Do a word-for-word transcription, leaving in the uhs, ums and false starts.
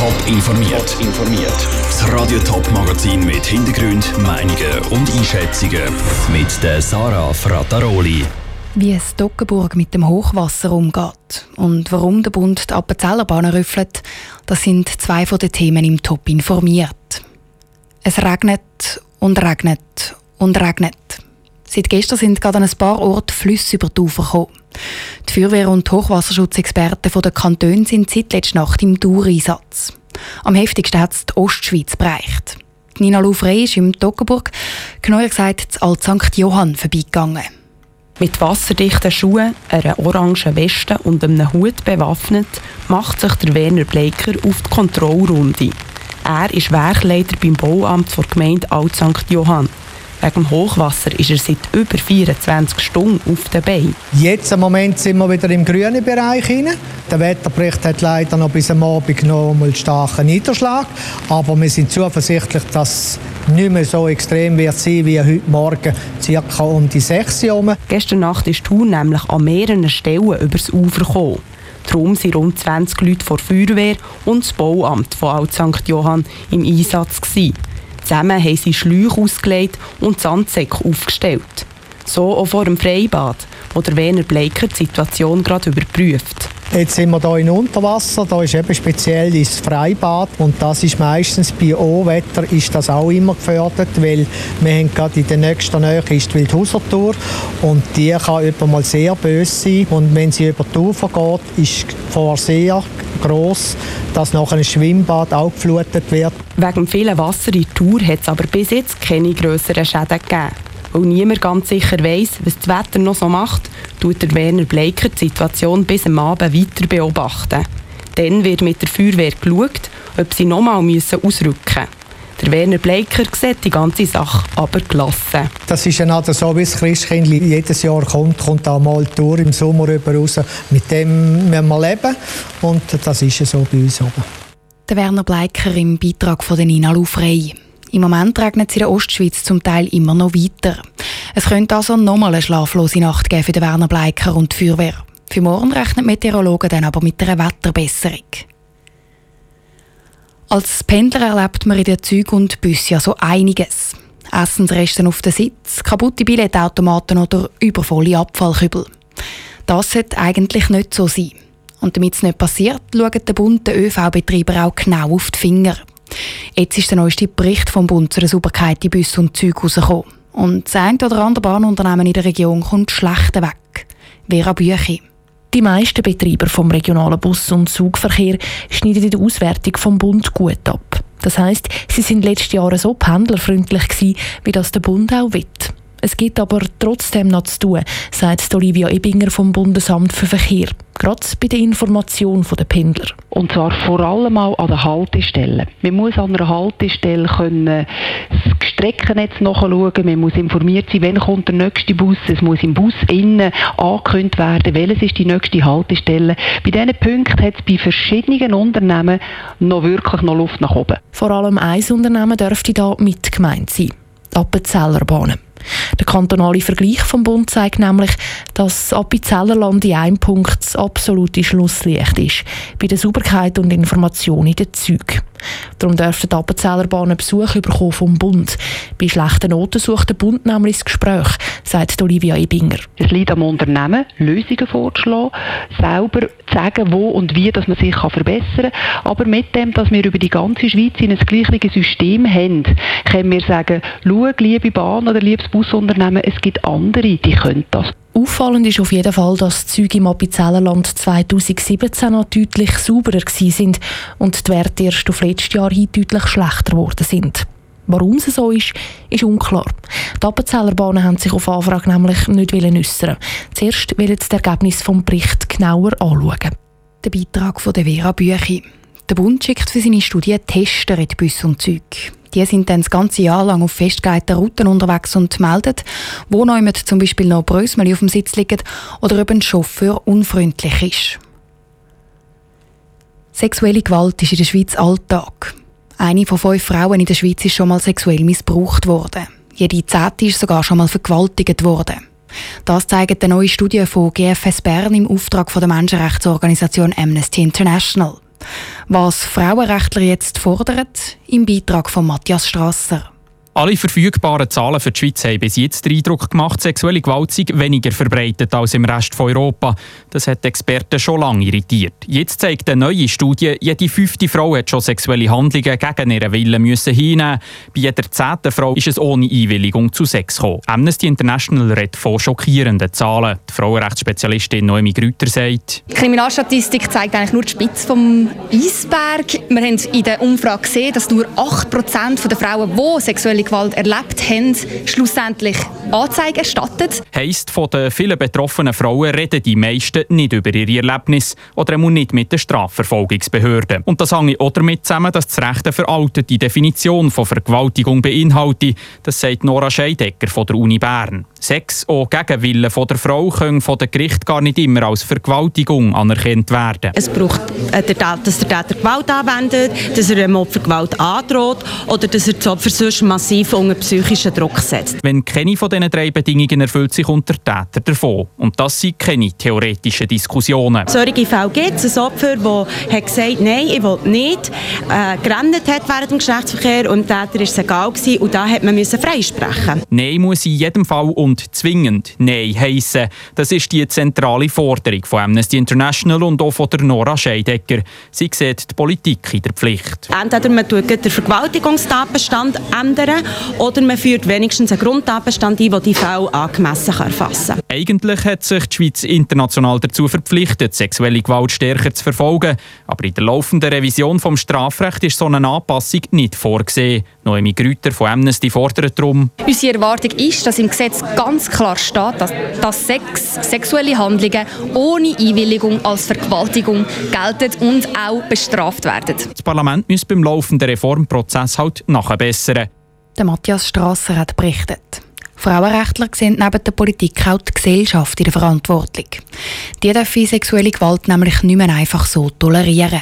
Top informiert. informiert. Das Radio Top Magazin mit Hintergrund, Meinungen und Einschätzungen mit der Sarah Frattaroli. Wie es Toggenburg mit dem Hochwasser umgeht und warum der Bund die Appenzellerbahnen rüffelt, das sind zwei von den Themen im Top informiert. Es regnet und regnet und regnet. Seit gestern sind gerade an ein paar Orten Flüsse über die Ufer gekommen. Die Feuerwehr- und Hochwasserschutzexperten der Kantone sind seit letzter Nacht im Dauereinsatz. Am heftigsten hat es die Ostschweiz bereicht. Nina Laufrey ist im Toggenburg, genauer gesagt in Alt Sankt Johann, vorbeigegangen. Mit wasserdichten Schuhen, einer orangen Weste und einem Hut bewaffnet, macht sich der Werner Bleiker auf die Kontrollrunde. Er ist Werkleiter beim Bauamt der Gemeinde Alt Sankt Johann. Wegen dem Hochwasser ist er seit über vierundzwanzig Stunden auf den Beinen. Jetzt im Moment sind wir wieder im grünen Bereich hinein. Der Wetterbericht hat leider noch bis am Abend noch einen starken Niederschlag. Aber wir sind zuversichtlich, dass es nicht mehr so extrem wird sein wie heute Morgen, ca. um die sechs Uhr. Gestern Nacht ist die Hau nämlich an mehreren Stellen übers Ufer gekommen. Darum sind rund zwanzig Leute von der Feuerwehr und das Bauamt von Alt Sankt Johann im Einsatz gewesen. Zusammen haben sie Schläuche ausgelegt und Sandsäcke aufgestellt. So auch vor dem Freibad, wo der Werner Bleiker die Situation gerade überprüft. Jetzt sind wir hier in Unterwasser, da ist eben speziell das Freibad. Und das ist meistens bei O-Wetter ist das auch immer gefördert, weil wir haben gerade in der nächsten Nähe ist die Wildhausertour. Und die kann etwa mal sehr böse sein. Und wenn sie über die Ufer geht, ist die Gefahr sehr gross, dass nachher ein Schwimmbad auch geflutet wird. Wegen vielen Wasser in der Tour hat es aber bis jetzt keine grösseren Schäden gegeben. Weil niemand ganz sicher weiss, was das Wetter noch so macht, tut der Werner Bleiker die Situation bis am Abend weiter beobachten. Dann wird mit der Feuerwehr geschaut, ob sie nochmal ausrücken müssen. Der Werner Bleiker sieht die ganze Sache aber gelassen. Das ist ja so, wie das Christkindli jedes Jahr kommt, kommt auch mal die Tour im Sommer rüber raus. Mit dem müssen wir leben und das ist ja so bei uns oben. Der Werner Bleiker im Beitrag von Nina Laufrey. Im Moment regnet es in der Ostschweiz zum Teil immer noch weiter. Es könnte also nochmal eine schlaflose Nacht geben für den Werner Bleiker und die Feuerwehr. Für morgen rechnen Meteorologen dann aber mit einer Wetterbesserung. Als Pendler erlebt man in den Zügen und Bussen ja so einiges. Essensresten auf den Sitz, kaputte Billetautomaten oder übervolle Abfallkübel. Das sollte eigentlich nicht so sein. Und damit es nicht passiert, schaut der Bund den ÖV-Betreiber auch genau auf die Finger. Jetzt ist der neueste Bericht vom Bund zur Sauberkeit in Bussen und Zügen rausgekommen. Und das eine oder andere Bahnunternehmen in der Region kommt schlecht weg. Vera Büchi. Die meisten Betreiber vom regionalen Bus- und Zugverkehr schneiden in der Auswertung vom Bund gut ab. Das heisst, sie sind letzten Jahre so pendlerfreundlich gewesen, wie das der Bund auch will. Es gibt aber trotzdem noch zu tun, sagt Olivia Ebinger vom Bundesamt für Verkehr. Gerade bei der Information der Pendler. Und zwar vor allem auch an den Haltestellen. Man muss an einer Haltestelle können das Streckennetz nachschauen, man muss informiert sein, wann kommt der nächste Bus. Es muss im Bus innen angekündigt werden, welches ist die nächste Haltestelle. Bei diesen Punkten hat es bei verschiedenen Unternehmen noch wirklich noch Luft nach oben. Vor allem ein Unternehmen dürfte da mit gemeint sein. Appenzellerbahnen. Der kantonale Vergleich vom Bund zeigt nämlich, dass Appenzellerland in einem Punkt das absolute Schlusslicht ist, bei der Sauberkeit und Information in den Zügen. Darum dürften Appenzellerbahnen Besuch bekommen vom Bund. Bei schlechten Noten sucht der Bund nämlich das Gespräch, sagt Olivia Ebinger. Es liegt am Unternehmen, Lösungen vorzuschlagen, selber zu sagen, wo und wie dass man sich verbessern kann. Aber mit dem, dass wir über die ganze Schweiz in ein gleiches System haben, können wir sagen, schau, liebe Bahn oder liebes Busunternehmen, es gibt andere, die können das. Auffallend ist auf jeden Fall, dass die Züge im Appenzellerland zweitausendsiebzehn noch deutlich sauberer waren und die Werte erst auf letztes Jahr hin deutlich schlechter geworden sind. Warum es so ist, ist unklar. Die Appenzellerbahnen haben sich auf Anfrage nämlich nicht äußern. Zuerst wollen sie das Ergebnis des Berichts genauer anschauen. Der Beitrag von Vera Büchi. Der Bund schickt für seine Studie Tester in die Busse und Züge. Die sind dann das ganze Jahr lang auf festgelegten Routen unterwegs und melden, wo jemand zum Beispiel noch Brösmeli auf dem Sitz liegt oder ob ein Chauffeur unfreundlich ist. Sexuelle Gewalt ist in der Schweiz Alltag. Eine von fünf Frauen in der Schweiz ist schon mal sexuell missbraucht worden. Jede Zehnte ist sogar schon mal vergewaltigt worden. Das zeigt eine neue Studie von G F S Bern im Auftrag von der Menschenrechtsorganisation Amnesty International. Was Frauenrechtler jetzt fordern, im Beitrag von Matthias Strasser. Alle verfügbaren Zahlen für die Schweiz haben bis jetzt den Eindruck gemacht, sexuelle Gewalt sei weniger verbreitet als im Rest von Europa. Das hat die Experten schon lange irritiert. Jetzt zeigt eine neue Studie, jede fünfte Frau hat schon sexuelle Handlungen gegen ihren Willen müssen hinnehmen. Bei jeder zehnten Frau ist es ohne Einwilligung zu Sex gekommen. Amnesty International redet von schockierenden Zahlen. Die Frauenrechtsspezialistin Noemi Grütter sagt: Die Kriminalstatistik zeigt eigentlich nur die Spitze vom Eisberg. Wir haben in der Umfrage gesehen, dass nur acht Prozent der Frauen, die sexuelle Gewalt erlebt haben, schlussendlich Anzeige erstattet. Heisst, von den vielen betroffenen Frauen reden die meisten nicht über ihre Erlebnisse oder nicht mit den Strafverfolgungsbehörden. Und das hängt auch damit zusammen, dass das Recht eine veraltete Definition von Vergewaltigung beinhaltet. Das sagt Nora Scheidegger von der Uni Bern. Sex auch gegen Willen der Frau können von den Gerichten gar nicht immer als Vergewaltigung anerkannt werden. Es braucht, dass der Täter Gewalt anwendet, dass er dem Opfer Gewalt androht oder dass er das Opfer sonst massiv unter psychischen Druck setzt. Wenn keine von diesen drei Bedingungen erfüllt sich, kommt der Täter davon. Und das sind keine theoretischen Diskussionen. Solche Fälle gibt es. Ein Opfer, das gesagt hat, nein, ich will nicht, äh, gerannt hat während dem Geschlechtsverkehr und der Täter war es egal gewesen, und da hat man müssen freisprechen. Nein muss in jedem Fall und zwingend Nein heissen. Das ist die zentrale Forderung von Amnesty International und auch von der Nora Scheidegger. Sie sieht die Politik in der Pflicht. Entweder man ändert den Vergewaltigungstatbestand ändern oder man führt wenigstens einen Grundtatbestand ein, der die Fälle angemessen erfassen kann. Eigentlich hat sich die Schweiz international dazu verpflichtet, sexuelle Gewalt stärker zu verfolgen. Aber in der laufenden Revision des Strafrechts ist so eine Anpassung nicht vorgesehen. Noemi Grütter von Amnesty fordert darum: Unsere Erwartung ist, dass im Gesetz ganz klar steht, dass, dass Sex, sexuelle Handlungen ohne Einwilligung als Vergewaltigung gelten und auch bestraft werden. Das Parlament muss beim laufenden Reformprozess halt nachbessern. Der Matthias Strasser hat berichtet. Frauenrechtler sehen neben der Politik auch die Gesellschaft in der Verantwortung. Die dürfen sexuelle Gewalt nämlich nicht mehr einfach so tolerieren.